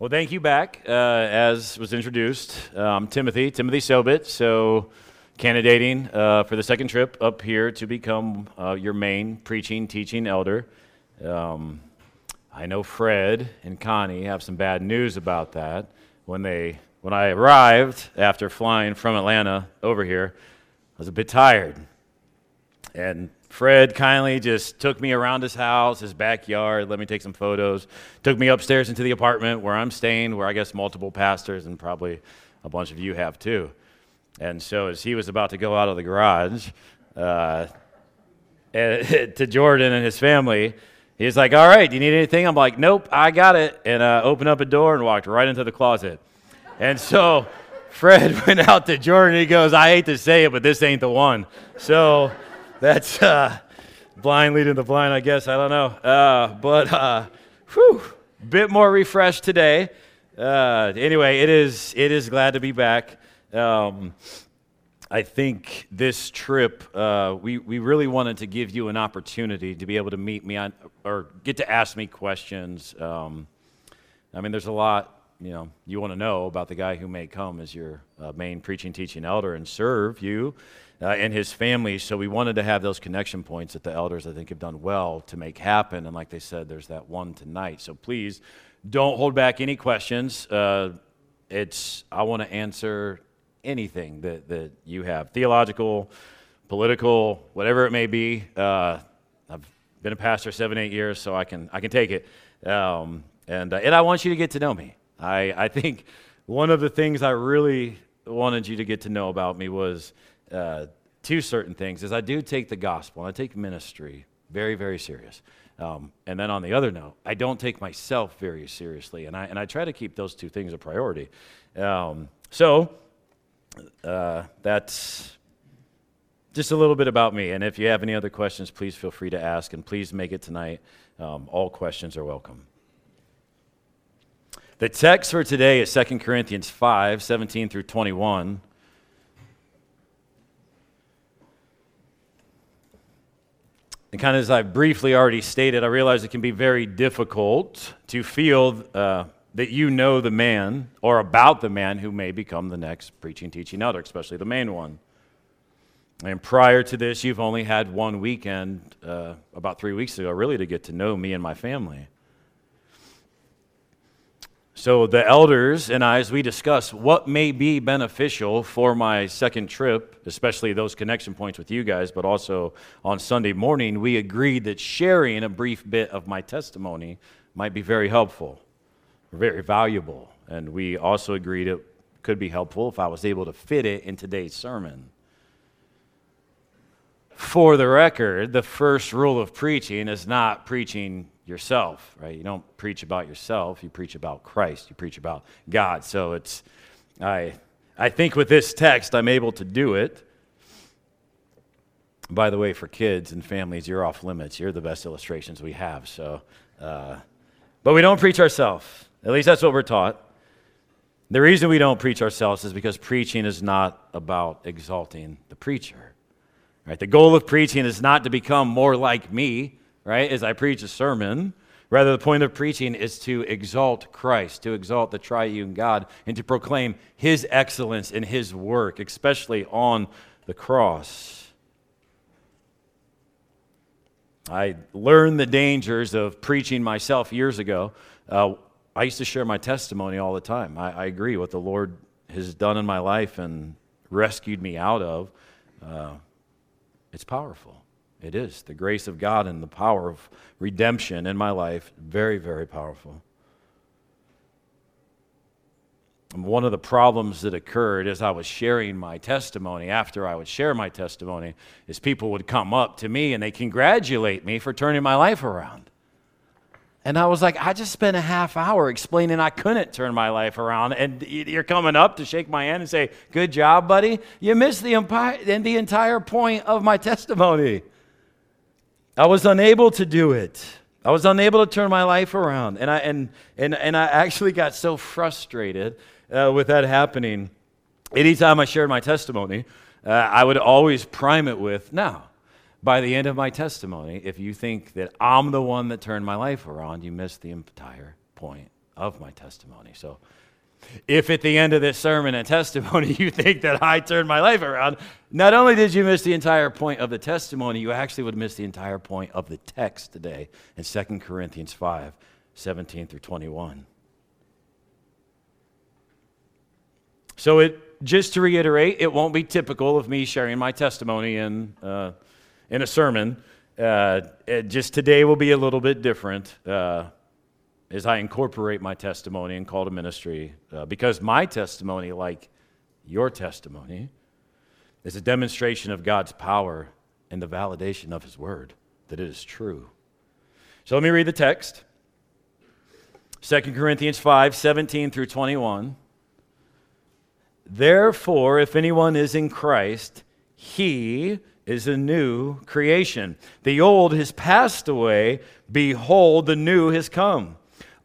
Well, thank you back, as was introduced. Timothy Selbit, so candidating for the second trip up here to become your main preaching, teaching elder. I know Fred and Connie have some bad news about that. When I arrived after flying from Atlanta over here, I was a bit tired. And Fred kindly just took me around his house, his backyard, let me take some photos, took me upstairs into the apartment where I'm staying, where I guess multiple pastors and probably a bunch of you have too. And so as he was about to go out of the garage to Jordan and his family, he's like, all right, do you need anything? I'm like, nope, I got it. And I opened up a door and walked right into the closet. And so Fred went out to Jordan and he goes, I hate to say it, but this ain't the one. So... that's blind leading the blind, I guess. I don't know. But bit more refreshed today. Anyway, it is glad to be back. I think this trip, we really wanted to give you an opportunity to be able to meet me on, or get to ask me questions. I mean, there's a lot, you want to know about the guy who may come as your main preaching, teaching elder and serve you. And his family, so we wanted to have those connection points that the elders, I think, have done well to make happen. And like they said, there's that one tonight. So please don't hold back any questions. I want to answer anything that you have, theological, political, whatever it may be. I've been a pastor 7-8 years, so I can take it. And I want you to get to know me. I think one of the things I really wanted you to get to know about me was two certain things is I do take the gospel and I take ministry very, very serious. And then on the other note, I don't take myself very seriously, and I try to keep those two things a priority. So that's just a little bit about me, and if you have any other questions, please feel free to ask, and please make it tonight. All questions are welcome. The text for today is 2 Corinthians 5, 17 through 21. And kind of as I briefly already stated, I realize it can be very difficult to feel that you know the man or about the man who may become the next preaching, teaching elder, especially the main one. And prior to this, you've only had one weekend, about 3 weeks ago, really to get to know me and my family. So the elders and I, as we discuss what may be beneficial for my second trip, especially those connection points with you guys, but also on Sunday morning, we agreed that sharing a brief bit of my testimony might be very helpful, very valuable. And we also agreed it could be helpful if I was able to fit it in today's sermon. For the record, the first rule of preaching is not preaching yourself, right? You don't preach about yourself, you preach about Christ, you preach about God. So I think with this text, I'm able to do it. By the way, for kids and families, you're off limits. You're the best illustrations we have. So, but we don't preach ourselves. At least that's what we're taught. The reason we don't preach ourselves is because preaching is not about exalting the preacher, right? The goal of preaching is not to become more like me, right, as I preach a sermon. Rather, the point of preaching is to exalt Christ, to exalt the triune God, and to proclaim his excellence in his work, especially on the cross. I learned the dangers of preaching myself years ago. I used to share my testimony all the time. I agree what the Lord has done in my life and rescued me out of. It's powerful. It is. The grace of God and the power of redemption in my life, very, very powerful. And one of the problems that occurred as I was sharing my testimony, after I would share my testimony, is people would come up to me and they congratulate me for turning my life around. And I was like, I just spent a half hour explaining I couldn't turn my life around, and you're coming up to shake my hand and say, good job, buddy. You missed the entire point of my testimony. I was unable to do it. I was unable to turn my life around, and I actually got so frustrated with that happening. Anytime I shared my testimony, I would always prime it with, now, by the end of my testimony, if you think that I'm the one that turned my life around, you missed the entire point of my testimony. So if at the end of this sermon and testimony you think that I turned my life around, not only did you miss the entire point of the testimony, you actually would miss the entire point of the text today in 2 Corinthians 5, 17 through 21. So just to reiterate, it won't be typical of me sharing my testimony in a sermon. Just today will be a little bit different as I incorporate my testimony and call to ministry, because my testimony, like your testimony, is a demonstration of God's power and the validation of His Word, that it is true. So let me read the text. 2 Corinthians 5, 17 through 21. Therefore, if anyone is in Christ, he is a new creation. The old has passed away. Behold, the new has come.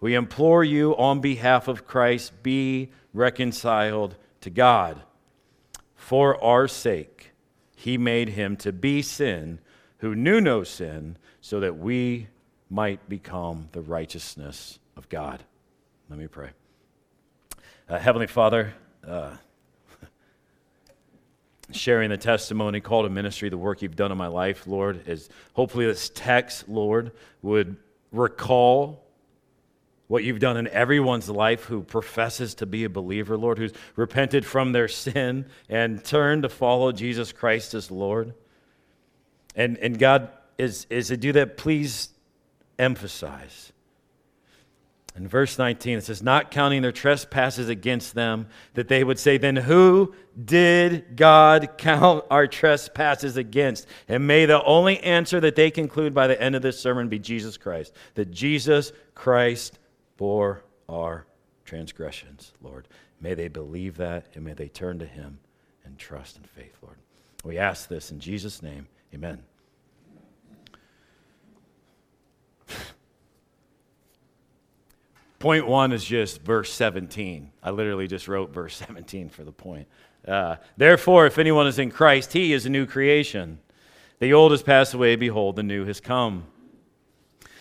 We implore you on behalf of Christ, be reconciled to God. For our sake, He made Him to be sin, who knew no sin, so that we might become the righteousness of God. Let me pray. Heavenly Father, sharing the testimony, call to ministry, the work You've done in my life, Lord, is hopefully this text, Lord, would recall what You've done in everyone's life who professes to be a believer, Lord, who's repented from their sin and turned to follow Jesus Christ as Lord. And God, as I do that, please emphasize. In verse 19, it says, not counting their trespasses against them, that they would say, then who did God count our trespasses against? And may the only answer that they conclude by the end of this sermon be Jesus Christ, that Jesus Christ bore our transgressions, Lord. May they believe that, and may they turn to Him in trust and faith, Lord. We ask this in Jesus' name, amen. Point one is just verse 17. I literally just wrote verse 17 for the point. Therefore, if anyone is in Christ, he is a new creation. The old has passed away. Behold, the new has come.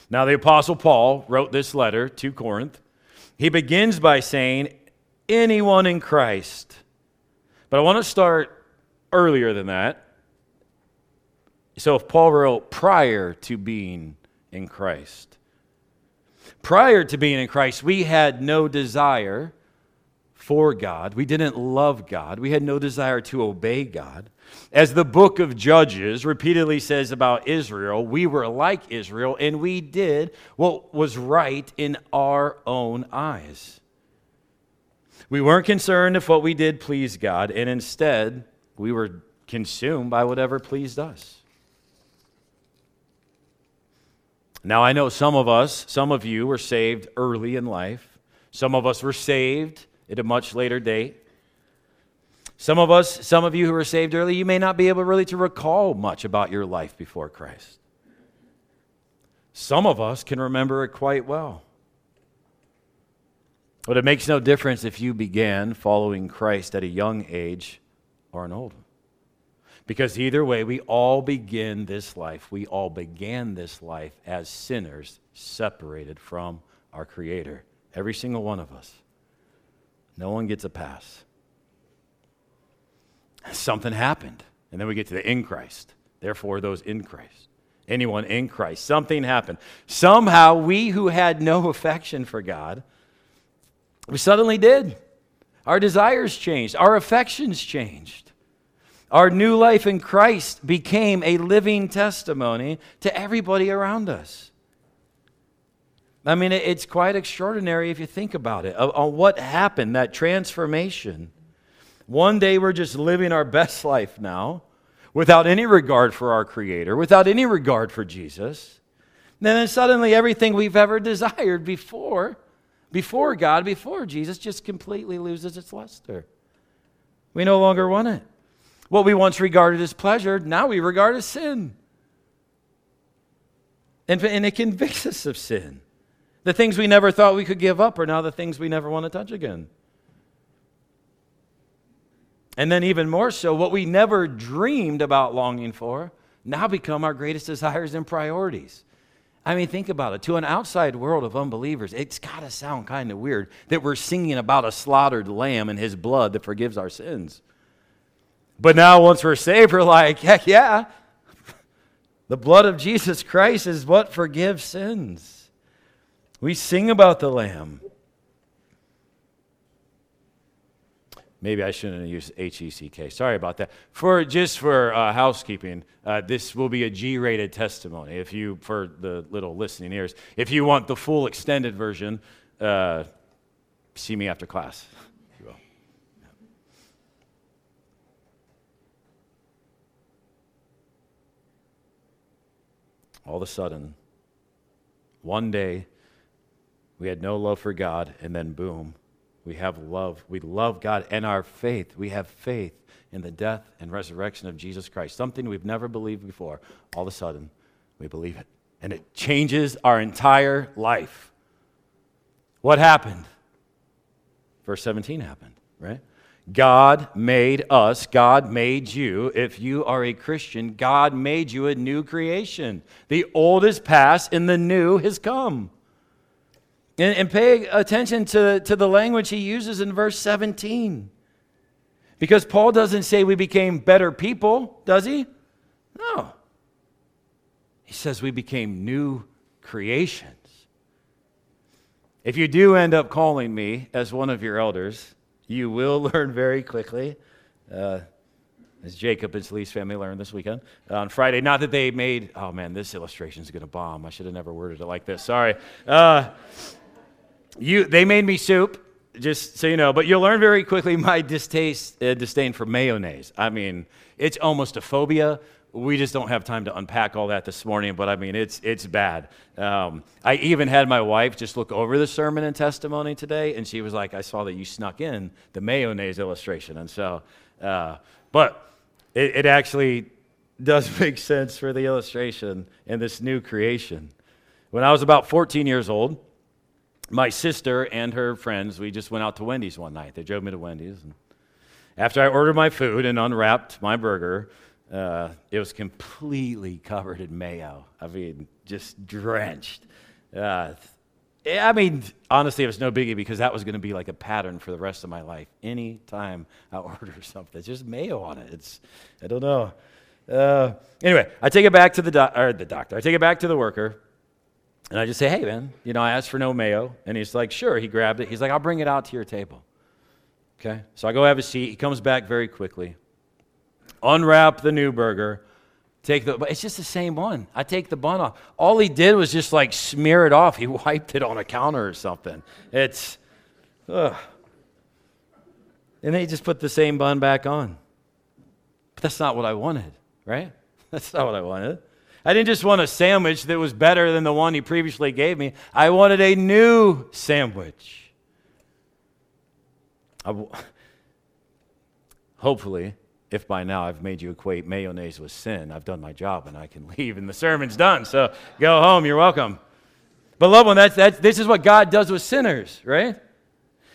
Now, the Apostle Paul wrote this letter to Corinth. He begins by saying, anyone in Christ. But I want to start earlier than that. So if Paul wrote prior to being in Christ, prior to being in Christ, we had no desire for God. We didn't love God. We had no desire to obey God. As the book of Judges repeatedly says about Israel, we were like Israel, and we did what was right in our own eyes. We weren't concerned if what we did pleased God, and instead, we were consumed by whatever pleased us. Now, I know some of us, some of you were saved early in life. Some of us were saved at a much later date. Some of us, some of you who were saved early, you may not be able really to recall much about your life before Christ. Some of us can remember it quite well. But it makes no difference if you began following Christ at a young age or an old one. Because either way, we all begin this life. We all began this life as sinners separated from our Creator. Every single one of us. No one gets a pass. Something happened. And then we get to the in Christ. Therefore, those in Christ. Anyone in Christ. Something happened. Somehow, we who had no affection for God, we suddenly did. Our desires changed. Our affections changed. Our new life in Christ became a living testimony to everybody around us. I mean, it's quite extraordinary if you think about it, on what happened, that transformation. One day we're just living our best life now without any regard for our Creator, without any regard for Jesus. And then suddenly everything we've ever desired before before God, before Jesus, just completely loses its luster. We no longer want it. What we once regarded as pleasure, now we regard as sin. And it convicts us of sin. The things we never thought we could give up are now the things we never want to touch again. And then even more so, what we never dreamed about longing for now become our greatest desires and priorities. I mean, think about it. To an outside world of unbelievers, it's got to sound kind of weird that we're singing about a slaughtered lamb and his blood that forgives our sins. But now once we're saved, we're like, heck yeah. The blood of Jesus Christ is what forgives sins. We sing about the lamb. Maybe I shouldn't have used H-E-C-K. Sorry about that. Just for housekeeping, this will be a G-rated testimony. If you, for the little listening ears, if you want the full extended version, see me after class. You will. Yeah. All of a sudden, one day, we had no love for God, and then boom. We have love. We love God and our faith. We have faith in the death and resurrection of Jesus Christ, something we've never believed before. All of a sudden, we believe it, and it changes our entire life. What happened? Verse 17 happened, right? God made us. God made you. If you are a Christian, God made you a new creation. The old is past, and the new has come. And pay attention to the language he uses in verse 17. Because Paul doesn't say we became better people, does he? No. He says we became new creations. If you do end up calling me as one of your elders, you will learn very quickly, as Jacob and Lee's family learned this weekend on Friday. Not that they made, oh man, this illustration is going to bomb. I should have never worded it like this. Sorry. They made me soup, just so you know. But you'll learn very quickly my disdain for mayonnaise. I mean, it's almost a phobia. We just don't have time to unpack all that this morning. But I mean, it's bad. I even had my wife just look over the sermon and testimony today, and she was like, "I saw that you snuck in the mayonnaise illustration," and so. But it actually does make sense for the illustration and this new creation. When I was about 14 years old, my sister and her friends, we just went out to Wendy's one night. They drove me to Wendy's. And after I ordered my food and unwrapped my burger, it was completely covered in mayo. I mean, just drenched. I mean, honestly, it was no biggie because that was going to be like a pattern for the rest of my life. Any time I order something, it's just mayo on it. I don't know. Anyway, I take it back to the doctor. I take it back to the worker, and I just say, "Hey, man, you know, I asked for no mayo," and he's like, "Sure." He grabbed it. He's like, "I'll bring it out to your table." Okay, so I go have a seat. He comes back very quickly, unwrap the new burger. But it's just the same one. I take the bun off. All he did was just like smear it off. He wiped it on a counter or something. And they just put the same bun back on. But that's not what I wanted, right? That's not what I wanted. I didn't just want a sandwich that was better than the one he previously gave me. I wanted a new sandwich. Hopefully, if by now I've made you equate mayonnaise with sin, I've done my job and I can leave and the sermon's done. So go home, you're welcome. But loved one, this is what God does with sinners, right?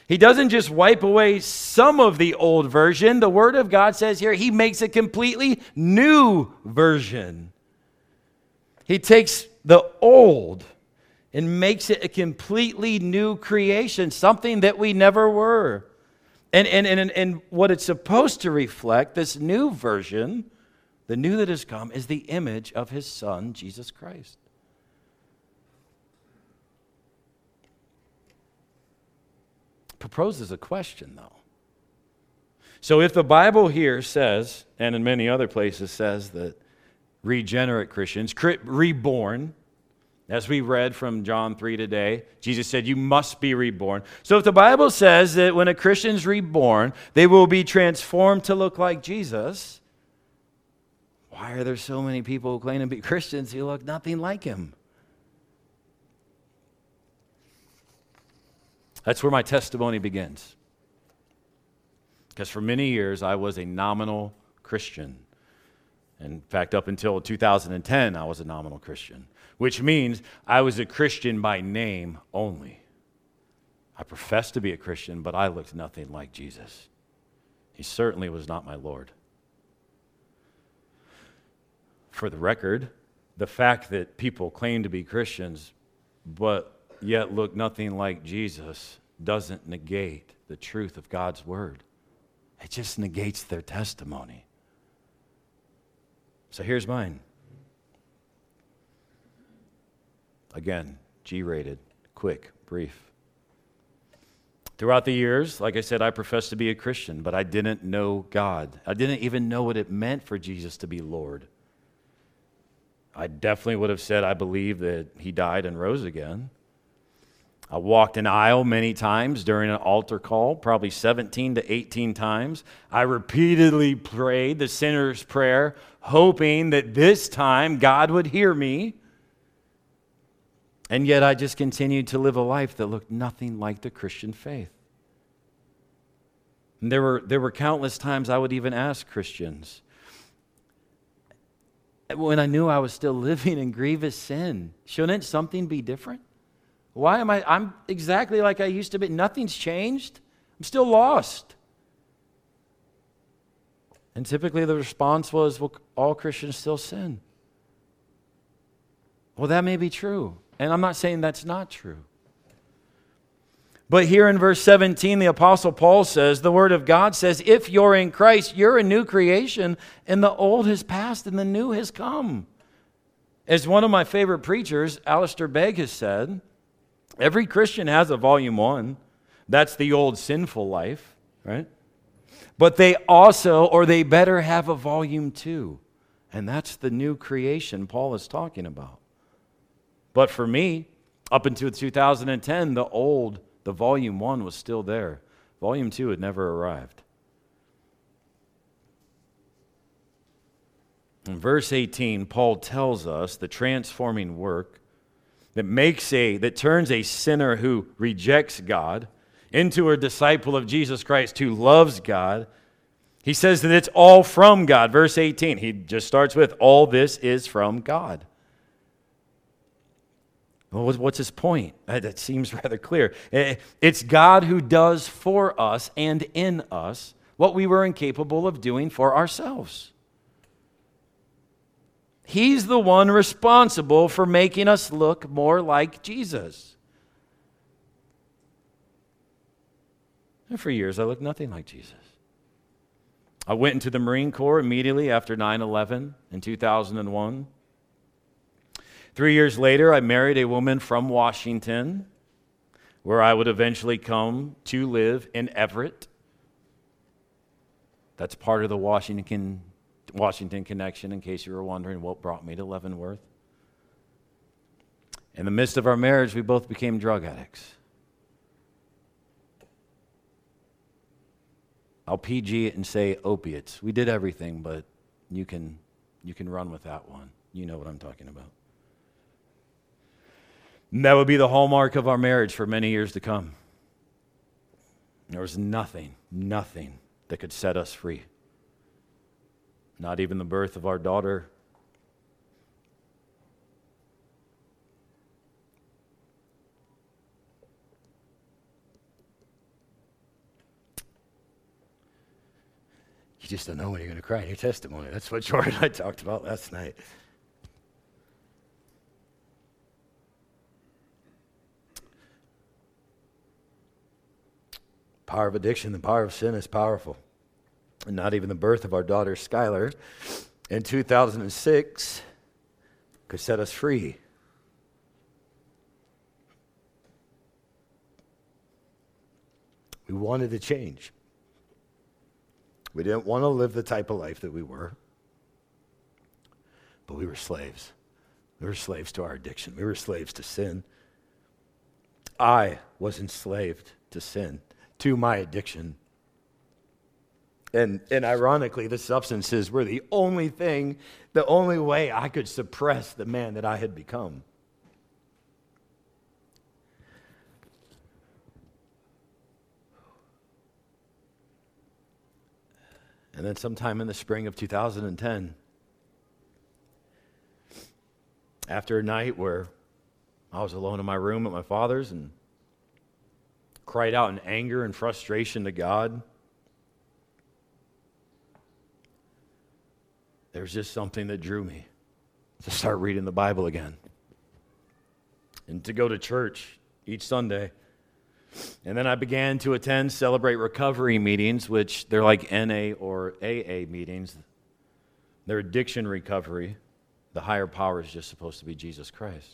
He doesn't just wipe away some of the old version. The Word of God says here, he makes a completely new version. He takes the old and makes it a completely new creation, something that we never were. And what it's supposed to reflect, this new version, the new that has come, is the image of his Son, Jesus Christ. Proposes a question, though. So if the Bible here says, and in many other places says, that regenerate Christians, reborn, as we read from John 3 today, Jesus said, you must be reborn. So if the Bible says that when a Christian's reborn, they will be transformed to look like Jesus, why are there so many people who claim to be Christians who look nothing like him? That's where my testimony begins. Because for many years, I was a nominal Christian. In fact, up until 2010, I was a nominal Christian, which means I was a Christian by name only. I professed to be a Christian, but I looked nothing like Jesus. He certainly was not my Lord. For the record, the fact that people claim to be Christians, but yet look nothing like Jesus, doesn't negate the truth of God's word. It just negates their testimony. So here's mine. Again, G-rated, quick, brief. Throughout the years, like I said, I professed to be a Christian, but I didn't know God. I didn't even know what it meant for Jesus to be Lord. I definitely would have said I believe that he died and rose again. I walked an aisle many times during an altar call, probably 17 to 18 times. I repeatedly prayed the sinner's prayer, hoping that this time God would hear me. And yet I just continued to live a life that looked nothing like the Christian faith. And there were countless times I would even ask Christians, when I knew I was still living in grievous sin, shouldn't something be different? Why am I'm exactly like I used to be. Nothing's changed. I'm still lost. And typically the response was, well, all Christians still sin. Well, that may be true. And I'm not saying that's not true. But here in verse 17, the Apostle Paul says, the Word of God says, if you're in Christ, you're a new creation, and the old has passed and the new has come. As one of my favorite preachers, Alistair Begg, has said, every Christian has a volume 1. That's the old sinful life, right? But they also, or they better have a volume 2. And that's the new creation Paul is talking about. But for me, up until 2010, the volume 1 was still there. Volume 2 had never arrived. In verse 18, Paul tells us the transforming work that turns a sinner who rejects God into a disciple of Jesus Christ who loves God. He says that it's all from God. Verse 18, he just starts with, all this is from God. Well, what's his point? That seems rather clear. It's God who does for us and in us what we were incapable of doing for ourselves. He's the one responsible for making us look more like Jesus. And for years, I looked nothing like Jesus. I went into the Marine Corps immediately after 9/11 in 2001. 3 years later, I married a woman from Washington, where I would eventually come to live in Everett. That's part of the Washington connection, in case you were wondering what brought me to Leavenworth. In the midst of our marriage, we both became drug addicts. I'll PG it and say opiates. We did everything, but you can run with that one. You know what I'm talking about. And that would be the hallmark of our marriage for many years to come. There was nothing that could set us free. Not even the birth of our daughter. You just don't know when you're going to cry in your testimony. That's what Jordan and I talked about last night. Power of addiction, the power of sin is powerful. And not even the birth of our daughter, Skylar, in 2006 could set us free. We wanted to change. We didn't want to live the type of life that we were. But we were slaves. We were slaves to our addiction. We were slaves to sin. I was enslaved to sin, to my addiction. And ironically, the substances were the only way I could suppress the man that I had become. And then sometime in the spring of 2010, after a night where I was alone in my room at my father's and cried out in anger and frustration to God, there was just something that drew me to start reading the Bible again and to go to church each Sunday. And then I began to attend Celebrate Recovery meetings, which they're like NA or AA meetings. They're addiction recovery. The higher power is just supposed to be Jesus Christ.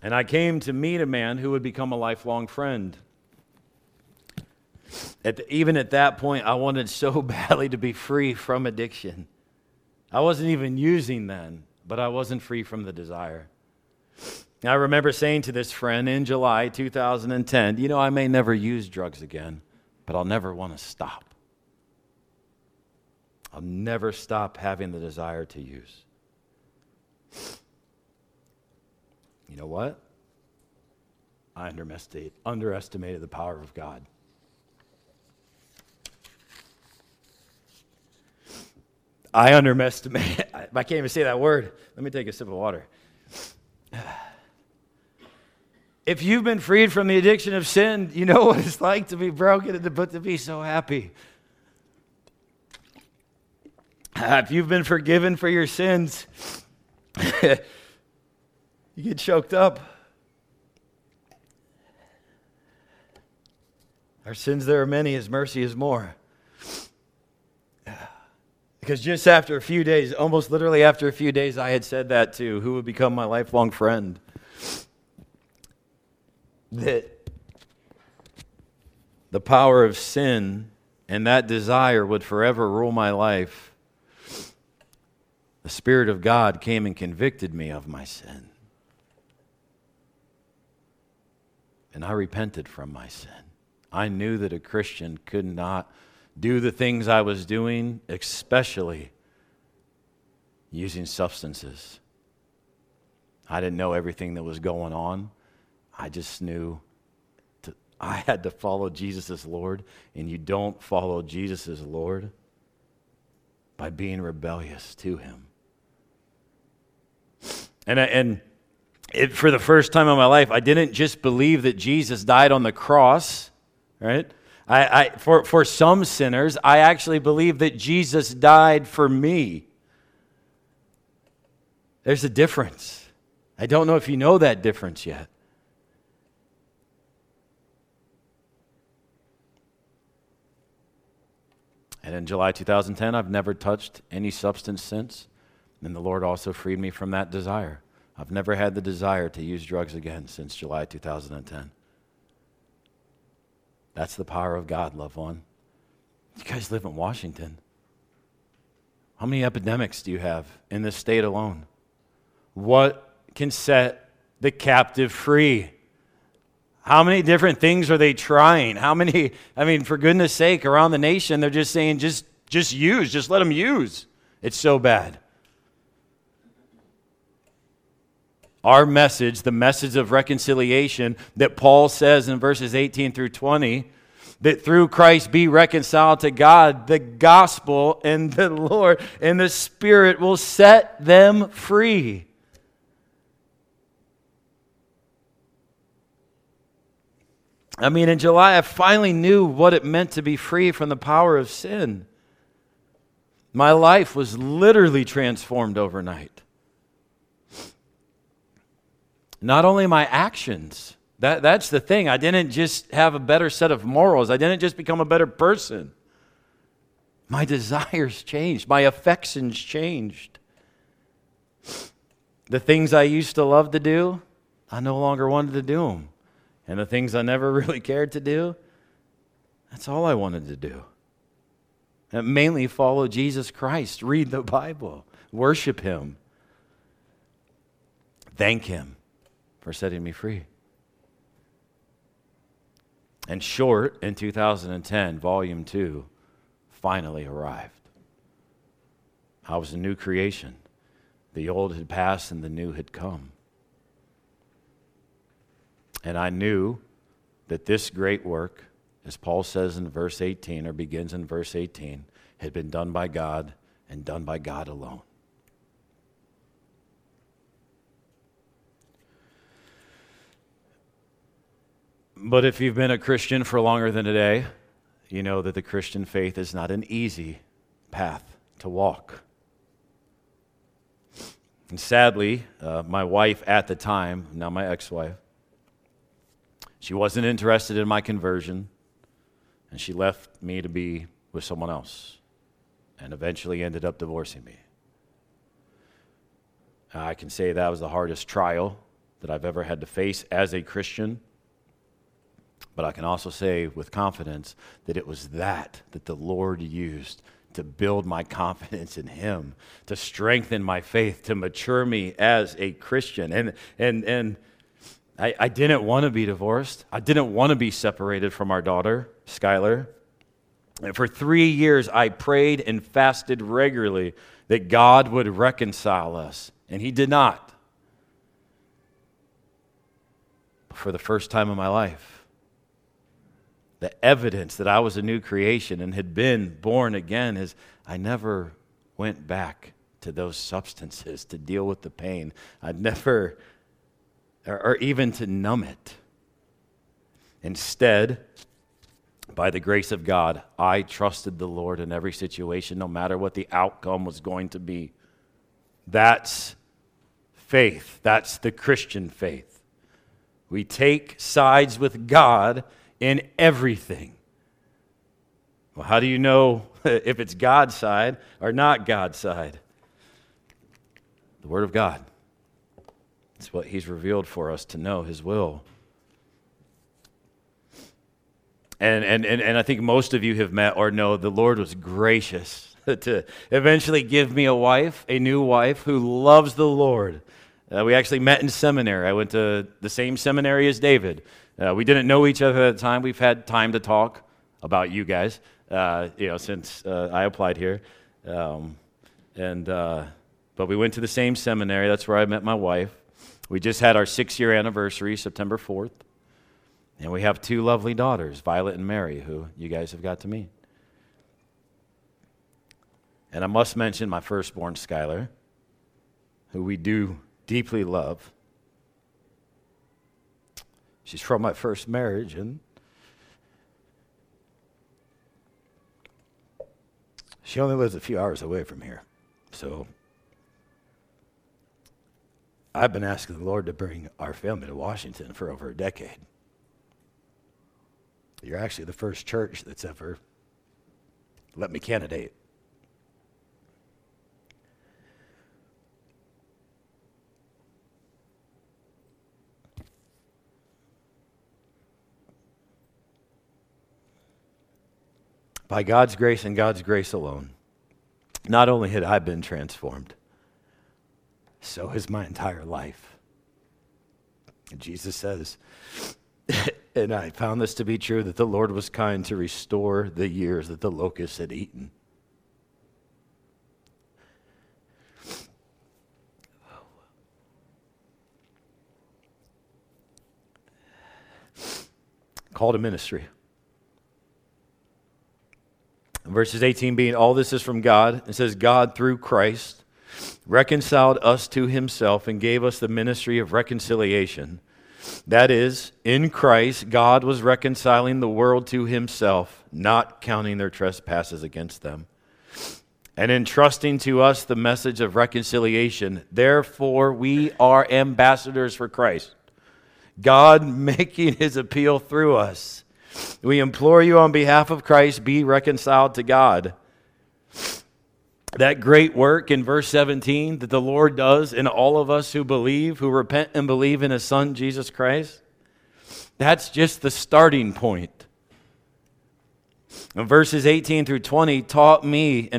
And I came to meet a man who would become a lifelong friend. Even at that point, I wanted so badly to be free from addiction. I wasn't even using then, but I wasn't free from the desire. And I remember saying to this friend in July 2010, you know, I may never use drugs again, but I'll never want to stop. I'll never stop having the desire to use. You know what? I underestimated the power of God. I underestimated, I can't even say that word. Let me take a sip of water. If you've been freed from the addiction of sin, you know what it's like to be broken, but to be so happy. If you've been forgiven for your sins, you get choked up. Our sins, there are many. His mercy is more. Because just after a few days, almost literally after a few days, I had said that to who would become my lifelong friend. That the power of sin and that desire would forever rule my life. The Spirit of God came and convicted me of my sin. And I repented from my sin. I knew that a Christian could not do the things I was doing, especially using substances. I didn't know everything that was going on. I just knew I had to follow Jesus as Lord, and you don't follow Jesus as Lord by being rebellious to Him. For the first time in my life, I didn't just believe that Jesus died on the cross, right? For some sinners, I actually believe that Jesus died for me. There's a difference. I don't know if you know that difference yet. And in July 2010, I've never touched any substance since. And the Lord also freed me from that desire. I've never had the desire to use drugs again since July 2010. That's the power of God, loved one. You guys live in Washington. How many epidemics do you have in this state alone? What can set the captive free? How many different things are they trying? For goodness sake, around the nation, they're just saying, just use, just let them use. It's so bad. Our message, the message of reconciliation that Paul says in verses 18 through 20, that through Christ be reconciled to God, the gospel and the Lord and the Spirit will set them free. In July, I finally knew what it meant to be free from the power of sin. My life was literally transformed overnight. Not only my actions. That's the thing. I didn't just have a better set of morals. I didn't just become a better person. My desires changed. My affections changed. The things I used to love to do, I no longer wanted to do them. And the things I never really cared to do, that's all I wanted to do. And mainly follow Jesus Christ, read the Bible, worship Him, thank Him for setting me free. In short, in 2010, Volume 2 finally arrived. I was a new creation. The old had passed and the new had come. And I knew that this great work as Paul says in verse 18, or begins in verse 18, had been done by God and done by God alone. But if you've been a Christian for longer than a day, you know that the Christian faith is not an easy path to walk. And sadly, my wife at the time, now my ex-wife, she wasn't interested in my conversion, and she left me to be with someone else, and eventually ended up divorcing me. I can say that was the hardest trial that I've ever had to face as a Christian, but I can also say with confidence that it was that the Lord used to build my confidence in Him, to strengthen my faith, to mature me as a Christian. And I didn't want to be divorced. I didn't want to be separated from our daughter, Skylar. And for 3 years, I prayed and fasted regularly that God would reconcile us, and He did not. For the first time in my life, the evidence that I was a new creation and had been born again is I never went back to those substances to deal with the pain. I'd never, or even to numb it. Instead, by the grace of God, I trusted the Lord in every situation, no matter what the outcome was going to be. That's faith. That's the Christian faith. We take sides with God in everything. Well, how do you know if it's God's side or not God's side? The Word of God. It's what He's revealed for us to know His will. And I think most of you have met or know the Lord was gracious to eventually give me a wife, a new wife who loves the Lord. We actually met in seminary. I went to the same seminary as David. We didn't know each other at the time. We've had time to talk about you guys, since I applied here. But we went to the same seminary. That's where I met my wife. We just had our 6-year anniversary, September 4th. And we have 2 lovely daughters, Violet and Mary, who you guys have got to meet. And I must mention my firstborn, Skylar, who we do deeply love. She's from my first marriage, and she only lives a few hours away from here. So I've been asking the Lord to bring our family to Washington for over a decade. You're actually the first church that's ever let me candidate. By God's grace and God's grace alone, not only had I been transformed, so has my entire life. And Jesus says, and I found this to be true, that the Lord was kind to restore the years that the locusts had eaten. Call to ministry. Verses 18 being, all this is from God. It says, God through Christ reconciled us to Himself and gave us the ministry of reconciliation. That is, in Christ, God was reconciling the world to Himself, not counting their trespasses against them, and entrusting to us the message of reconciliation. Therefore, we are ambassadors for Christ, God making His appeal through us. We implore you on behalf of Christ, be reconciled to God. That great work in verse 17 that the Lord does in all of us who believe, who repent and believe in His Son, Jesus Christ, that's just the starting point. And verses 18 through 20 taught me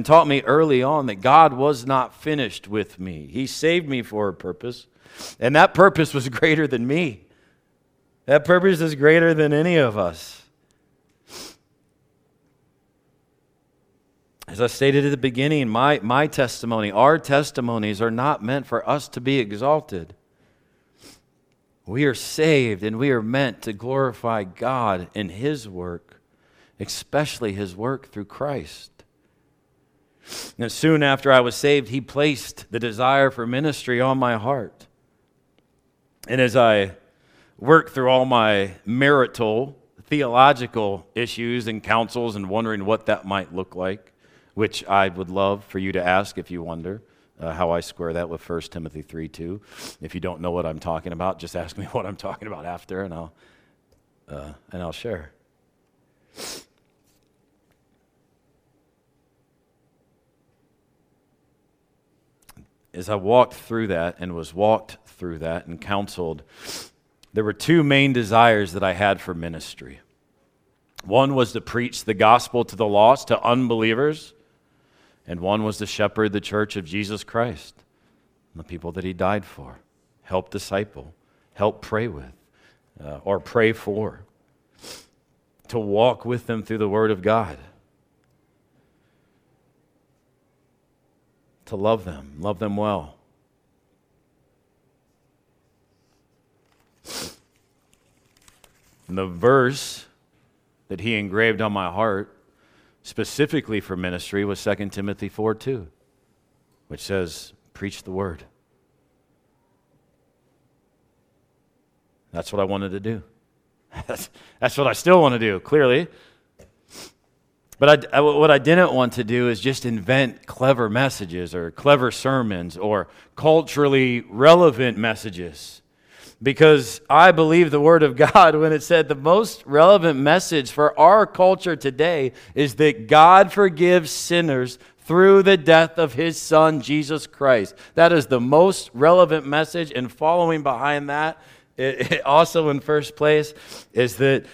early on that God was not finished with me. He saved me for a purpose, and that purpose was greater than me. That purpose is greater than any of us. As I stated at the beginning, my testimony, our testimonies are not meant for us to be exalted. We are saved and we are meant to glorify God in His work. especially his work through Christ. And soon after I was saved, he placed the desire for ministry on my heart. And as I worked through all my marital, theological issues and counsels and wondering what that might look like, which I would love for you to ask if you wonder how I square that with 1 Timothy 3:2. If you don't know what I'm talking about, just ask me what I'm talking about after, and I'll share. As I walked through that and was walked through that and counseled, there were two main desires that I had for ministry. One was to preach the gospel to the lost, to unbelievers, and one was to shepherd the church of Jesus Christ and the people that he died for, help disciple, help pray with, or pray for, to walk with them through the Word of God, to love them well. And the verse that he engraved on my heart specifically for ministry was 2 Timothy 4:2, which says, preach the word. That's what I wanted to do. That's what I still want to do, clearly. But what I didn't want to do is just invent clever messages or clever sermons or culturally relevant messages, because I believe the Word of God when it said the most relevant message for our culture today is that God forgives sinners through the death of His Son, Jesus Christ. That is the most relevant message, and following behind that, it also in first place, is that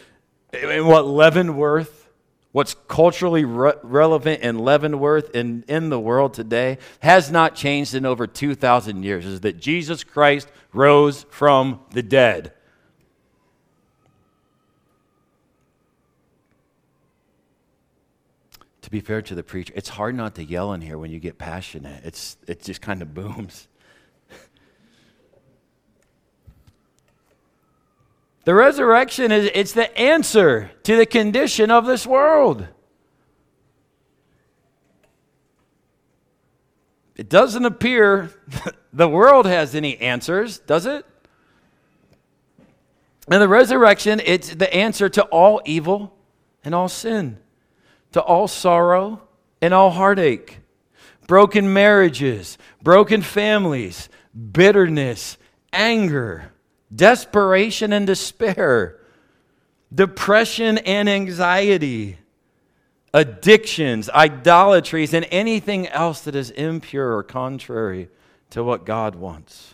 what Leavenworth, what's culturally relevant in Leavenworth and in the world today has not changed in over 2,000 years, is that Jesus Christ rose from the dead. To be fair to the preacher, it's hard not to yell in here when you get passionate. It just kind of booms. The resurrection it's the answer to the condition of this world. It doesn't appear the world has any answers, does it? And the resurrection, it's the answer to all evil and all sin, to all sorrow and all heartache, broken marriages, broken families, bitterness, anger, desperation and despair, depression and anxiety, addictions, idolatries, and anything else that is impure or contrary to what God wants.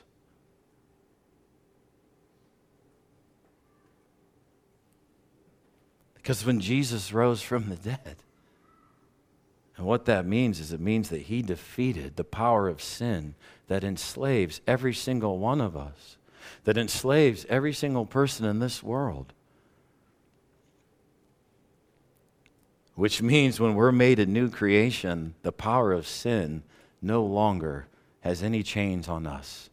Because when Jesus rose from the dead, and what that means is it means that he defeated the power of sin that enslaves every single one of us, that enslaves every single person in this world. Which means when we're made a new creation, the power of sin no longer has any chains on us.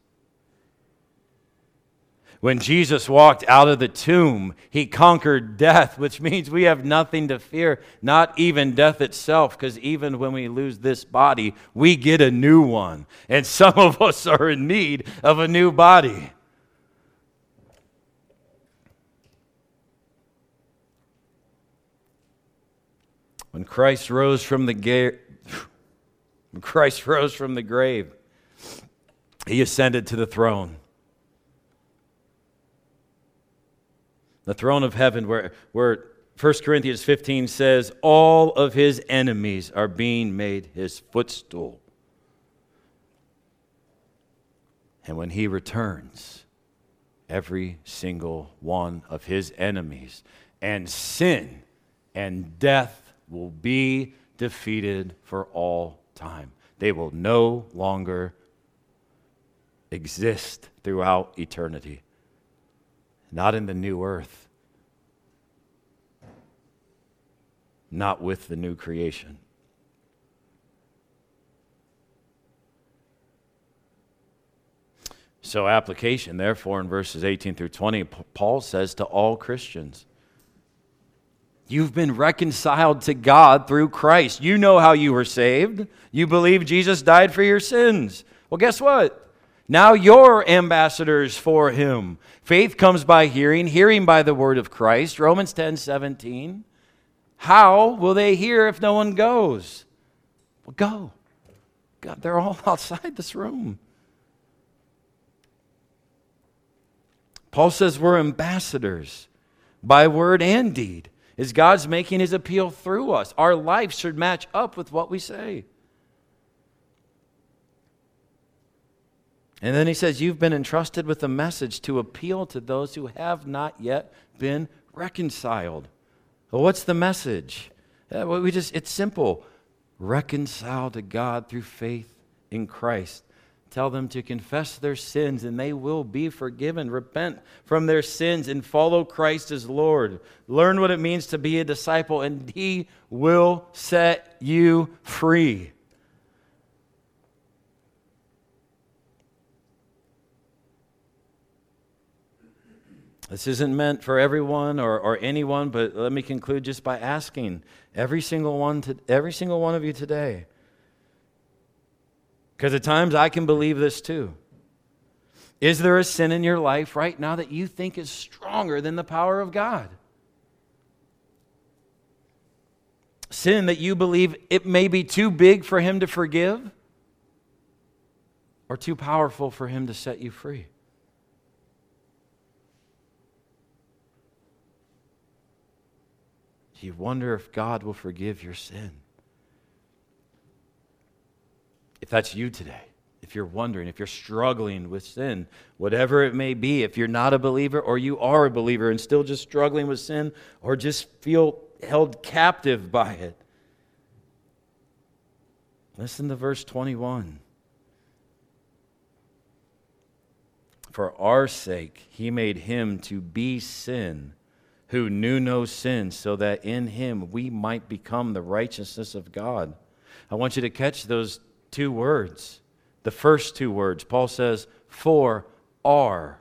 When Jesus walked out of the tomb, he conquered death, which means we have nothing to fear, not even death itself, because even when we lose this body, we get a new one. And some of us are in need of a new body. When Christ rose from the grave, he ascended to the throne. The throne of heaven, where 1 Corinthians 15 says, all of his enemies are being made his footstool. And when he returns, every single one of his enemies and sin and death will be defeated for all time. They will no longer exist throughout eternity. Not in the new earth. Not with the new creation. So application, therefore, in verses 18 through 20, Paul says to all Christians, You've been reconciled to God through Christ. You know how you were saved. You believe Jesus died for your sins. Well, guess what? Now you're ambassadors for him. Faith comes by hearing, hearing by the word of Christ. Romans 10:17. How will they hear if no one goes? Well, go. God, they're all outside this room. Paul says we're ambassadors by word and deed. Is God's making his appeal through us. Our life should match up with what we say. And then he says, you've been entrusted with a message to appeal to those who have not yet been reconciled. Well, what's the message? It's simple. Reconcile to God through faith in Christ. Tell them to confess their sins and they will be forgiven. Repent from their sins and follow Christ as Lord. Learn what it means to be a disciple and he will set you free. This isn't meant for everyone or anyone, but let me conclude just by asking every single one of you today. Because at times I can believe this too. Is there a sin in your life right now that you think is stronger than the power of God? Sin that you believe it may be too big for him to forgive or too powerful for him to set you free? You wonder if God will forgive your sin. If that's you today, if you're wondering, if you're struggling with sin, whatever it may be, if you're not a believer or you are a believer and still just struggling with sin or just feel held captive by it, listen to verse 21. For our sake, he made him to be sin, who knew no sin, so that in him we might become the righteousness of God. I want you to catch those two words, the first two words. Paul says, for our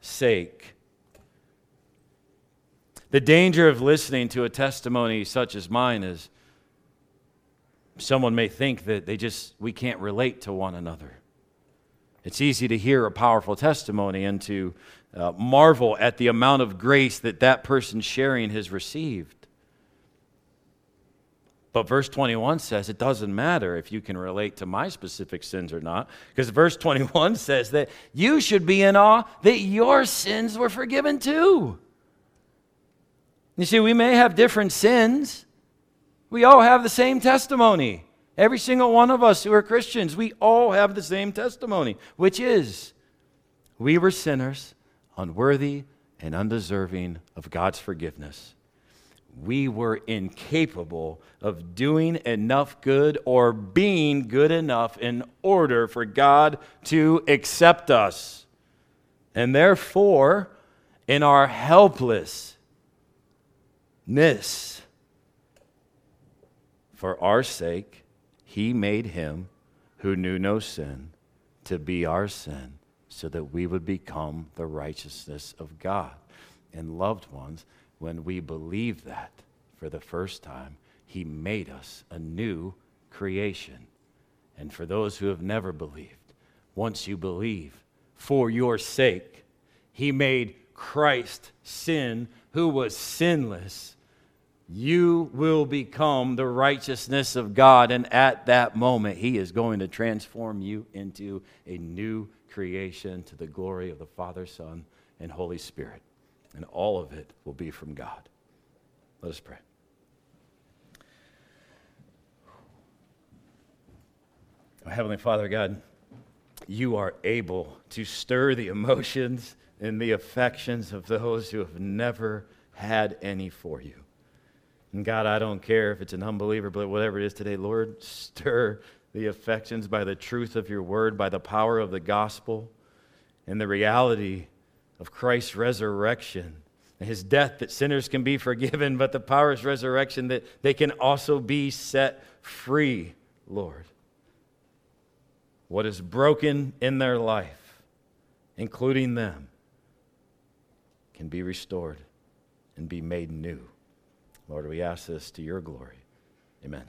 sake. The danger of listening to a testimony such as mine is someone may think that we can't relate to one another. It's easy to hear a powerful testimony and to marvel at the amount of grace that person sharing has received. But verse 21 says it doesn't matter if you can relate to my specific sins or not, because verse 21 says that you should be in awe that your sins were forgiven too. You see, we may have different sins. We all have the same testimony. Every single one of us who are Christians, we all have the same testimony, which is we were sinners, unworthy and undeserving of God's forgiveness. We were incapable of doing enough good or being good enough in order for God to accept us. And therefore, in our helplessness, for our sake, he made him who knew no sin to be our sin so that we would become the righteousness of God. And loved ones, when we believe that for the first time, he made us a new creation. And for those who have never believed, once you believe, for your sake, he made Christ sin who was sinless. You will become the righteousness of God, and at that moment, he is going to transform you into a new creation to the glory of the Father, Son, and Holy Spirit. And all of it will be from God. Let us pray. Oh, Heavenly Father God, you are able to stir the emotions and the affections of those who have never had any for you. And God, I don't care if it's an unbeliever, but whatever it is today, Lord, stir the affections by the truth of your word, by the power of the gospel, and the reality of Christ's resurrection, and his death that sinners can be forgiven, but the power of his resurrection that they can also be set free, Lord. What is broken in their life, including them, can be restored and be made new. Lord, we ask this to your glory. Amen.